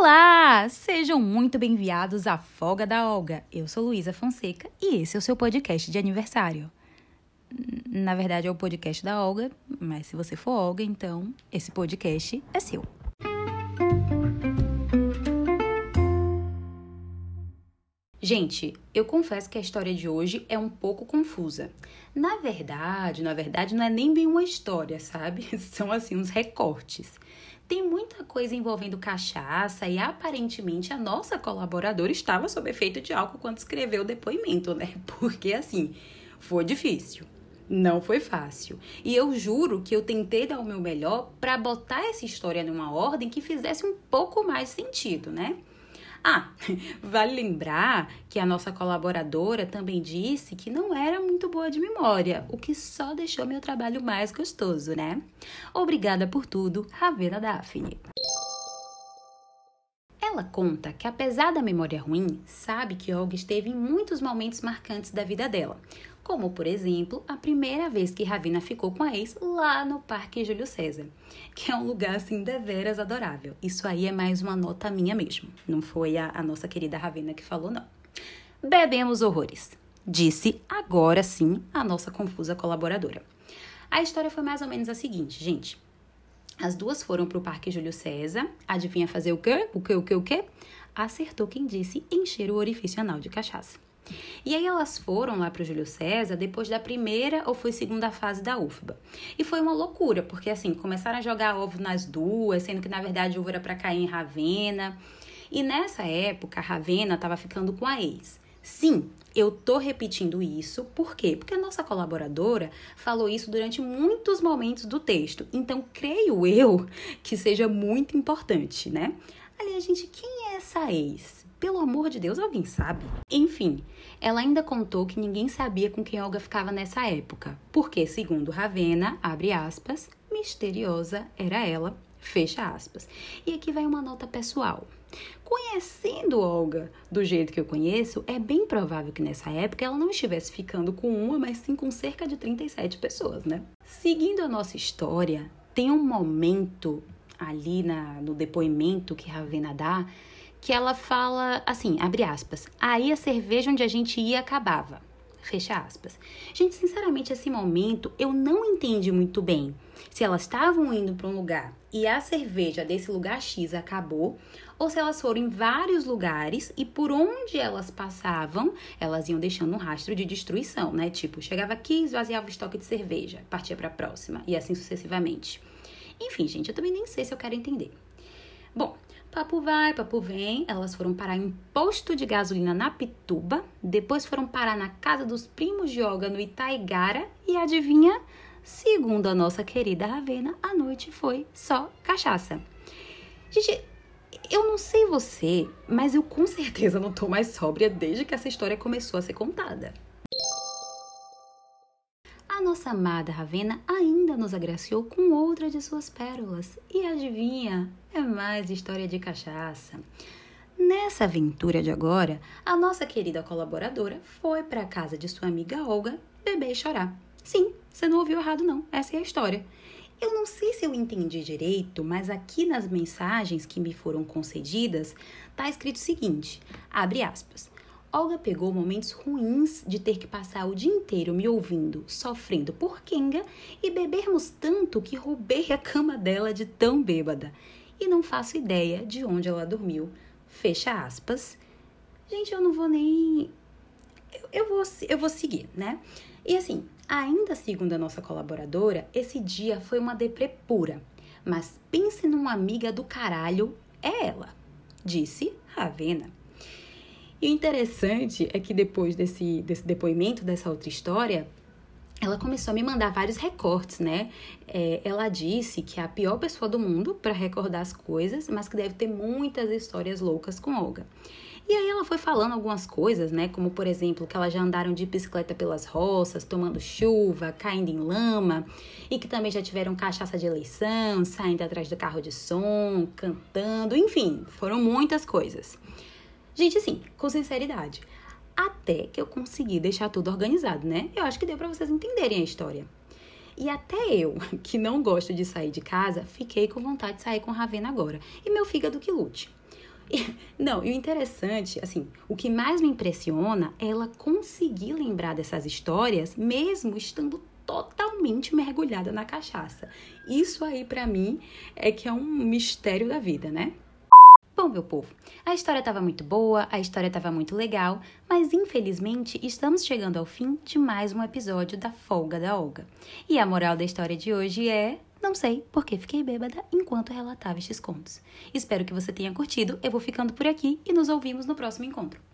Olá! Sejam muito bem-vindos à Folga da Olga. Eu sou Luísa Fonseca e esse é o seu podcast de aniversário. Na verdade, é o podcast da Olga, mas se você for Olga, então esse podcast é seu. Gente, eu confesso que a história de hoje é um pouco confusa. Na verdade, não é nem bem uma história, sabe? São, assim, uns recortes. Tem muita coisa envolvendo cachaça e, aparentemente, a nossa colaboradora estava sob efeito de álcool quando escreveu o depoimento, né? Porque, assim, foi difícil. Não foi fácil. E eu juro que eu tentei dar o meu melhor para botar essa história numa ordem que fizesse um pouco mais sentido, né? Ah, vale lembrar que a nossa colaboradora também disse que não era muito boa de memória, o que só deixou meu trabalho mais gostoso, né? Obrigada por tudo, Ravena Daphne. Ela conta que, apesar da memória ruim, sabe que Olga esteve em muitos momentos marcantes da vida dela, como, por exemplo, a primeira vez que Ravena ficou com a ex lá no Parque Júlio César, que é um lugar, assim, deveras adorável. Isso aí é mais uma nota minha mesmo. Não foi a nossa querida Ravena que falou, não. Bebemos horrores, disse agora sim a nossa confusa colaboradora. A história foi mais ou menos a seguinte, gente. As duas foram pro Parque Júlio César. Adivinha fazer o quê? O quê? Acertou quem disse encher o orifício anal de cachaça. E aí elas foram lá pro Júlio César depois da primeira ou foi segunda fase da UFBA. E foi uma loucura, porque assim, começaram a jogar ovo nas duas, sendo que na verdade o ovo era pra cair em Ravena. E nessa época a Ravena tava ficando com a ex. Sim, eu tô repetindo isso, por quê? Porque a nossa colaboradora falou isso durante muitos momentos do texto. Então, creio eu que seja muito importante, né? Aliás, gente, quem é essa ex? Pelo amor de Deus, alguém sabe? Enfim, ela ainda contou que ninguém sabia com quem Olga ficava nessa época, porque, segundo Ravena, abre aspas, misteriosa era ela, fecha aspas. E aqui vai uma nota pessoal. Conhecendo Olga do jeito que eu conheço, é bem provável que nessa época ela não estivesse ficando com uma, mas sim com cerca de 37 pessoas, né? Seguindo a nossa história, tem um momento ali no depoimento que Ravena dá, que ela fala assim, abre aspas, aí a cerveja onde a gente ia acabava, fecha aspas. Gente, sinceramente, esse momento eu não entendi muito bem se elas estavam indo para um lugar e a cerveja desse lugar X acabou, ou se elas foram em vários lugares e por onde elas passavam, elas iam deixando um rastro de destruição, né? Tipo, chegava aqui, esvaziava o estoque de cerveja, partia para a próxima e assim sucessivamente. Enfim, gente, eu também nem sei se eu quero entender. Bom, papo vai, papo vem, elas foram parar em posto de gasolina na Pituba, depois foram parar na casa dos primos de Olga no Itaigara e adivinha? Segundo a nossa querida Ravena, a noite foi só cachaça. Gente, eu não sei você, mas eu com certeza não tô mais sóbria desde que essa história começou a ser contada. A nossa amada Ravena ainda nos agraciou com outra de suas pérolas. E adivinha? É mais história de cachaça. Nessa aventura de agora, a nossa querida colaboradora foi para a casa de sua amiga Olga beber e chorar. Sim, você não ouviu errado não, essa é a história. Eu não sei se eu entendi direito, mas aqui nas mensagens que me foram concedidas, tá escrito o seguinte, abre aspas. Olga pegou momentos ruins de ter que passar o dia inteiro me ouvindo, sofrendo por Kenga e bebermos tanto que roubei a cama dela de tão bêbada. E não faço ideia de onde ela dormiu. Fecha aspas. Gente, eu não vou nem... Eu vou seguir, né? E assim, ainda segundo a nossa colaboradora, esse dia foi uma deprê pura. Mas pense numa amiga do caralho, é ela, disse Ravena. E o interessante é que depois desse depoimento, dessa outra história, ela começou a me mandar vários recortes, né? Ela disse que é a pior pessoa do mundo para recordar as coisas, mas que deve ter muitas histórias loucas com Olga. E aí ela foi falando algumas coisas, né? Como, por exemplo, que elas já andaram de bicicleta pelas roças, tomando chuva, caindo em lama, e que também já tiveram cachaça de eleição, saindo atrás do carro de som, cantando, enfim, foram muitas coisas. Gente, assim, com sinceridade, até que eu consegui deixar tudo organizado, né? Eu acho que deu pra vocês entenderem a história. E até eu, que não gosto de sair de casa, fiquei com vontade de sair com Ravena agora. E meu fígado que lute. Não, e o interessante, assim, o que mais me impressiona é ela conseguir lembrar dessas histórias mesmo estando totalmente mergulhada na cachaça. Isso aí, pra mim, é que é um mistério da vida, né? Bom, meu povo, a história estava muito boa, a história estava muito legal, mas infelizmente estamos chegando ao fim de mais um episódio da Folga da Olga. E a moral da história de hoje é... não sei porque fiquei bêbada enquanto relatava estes contos. Espero que você tenha curtido, eu vou ficando por aqui e nos ouvimos no próximo encontro.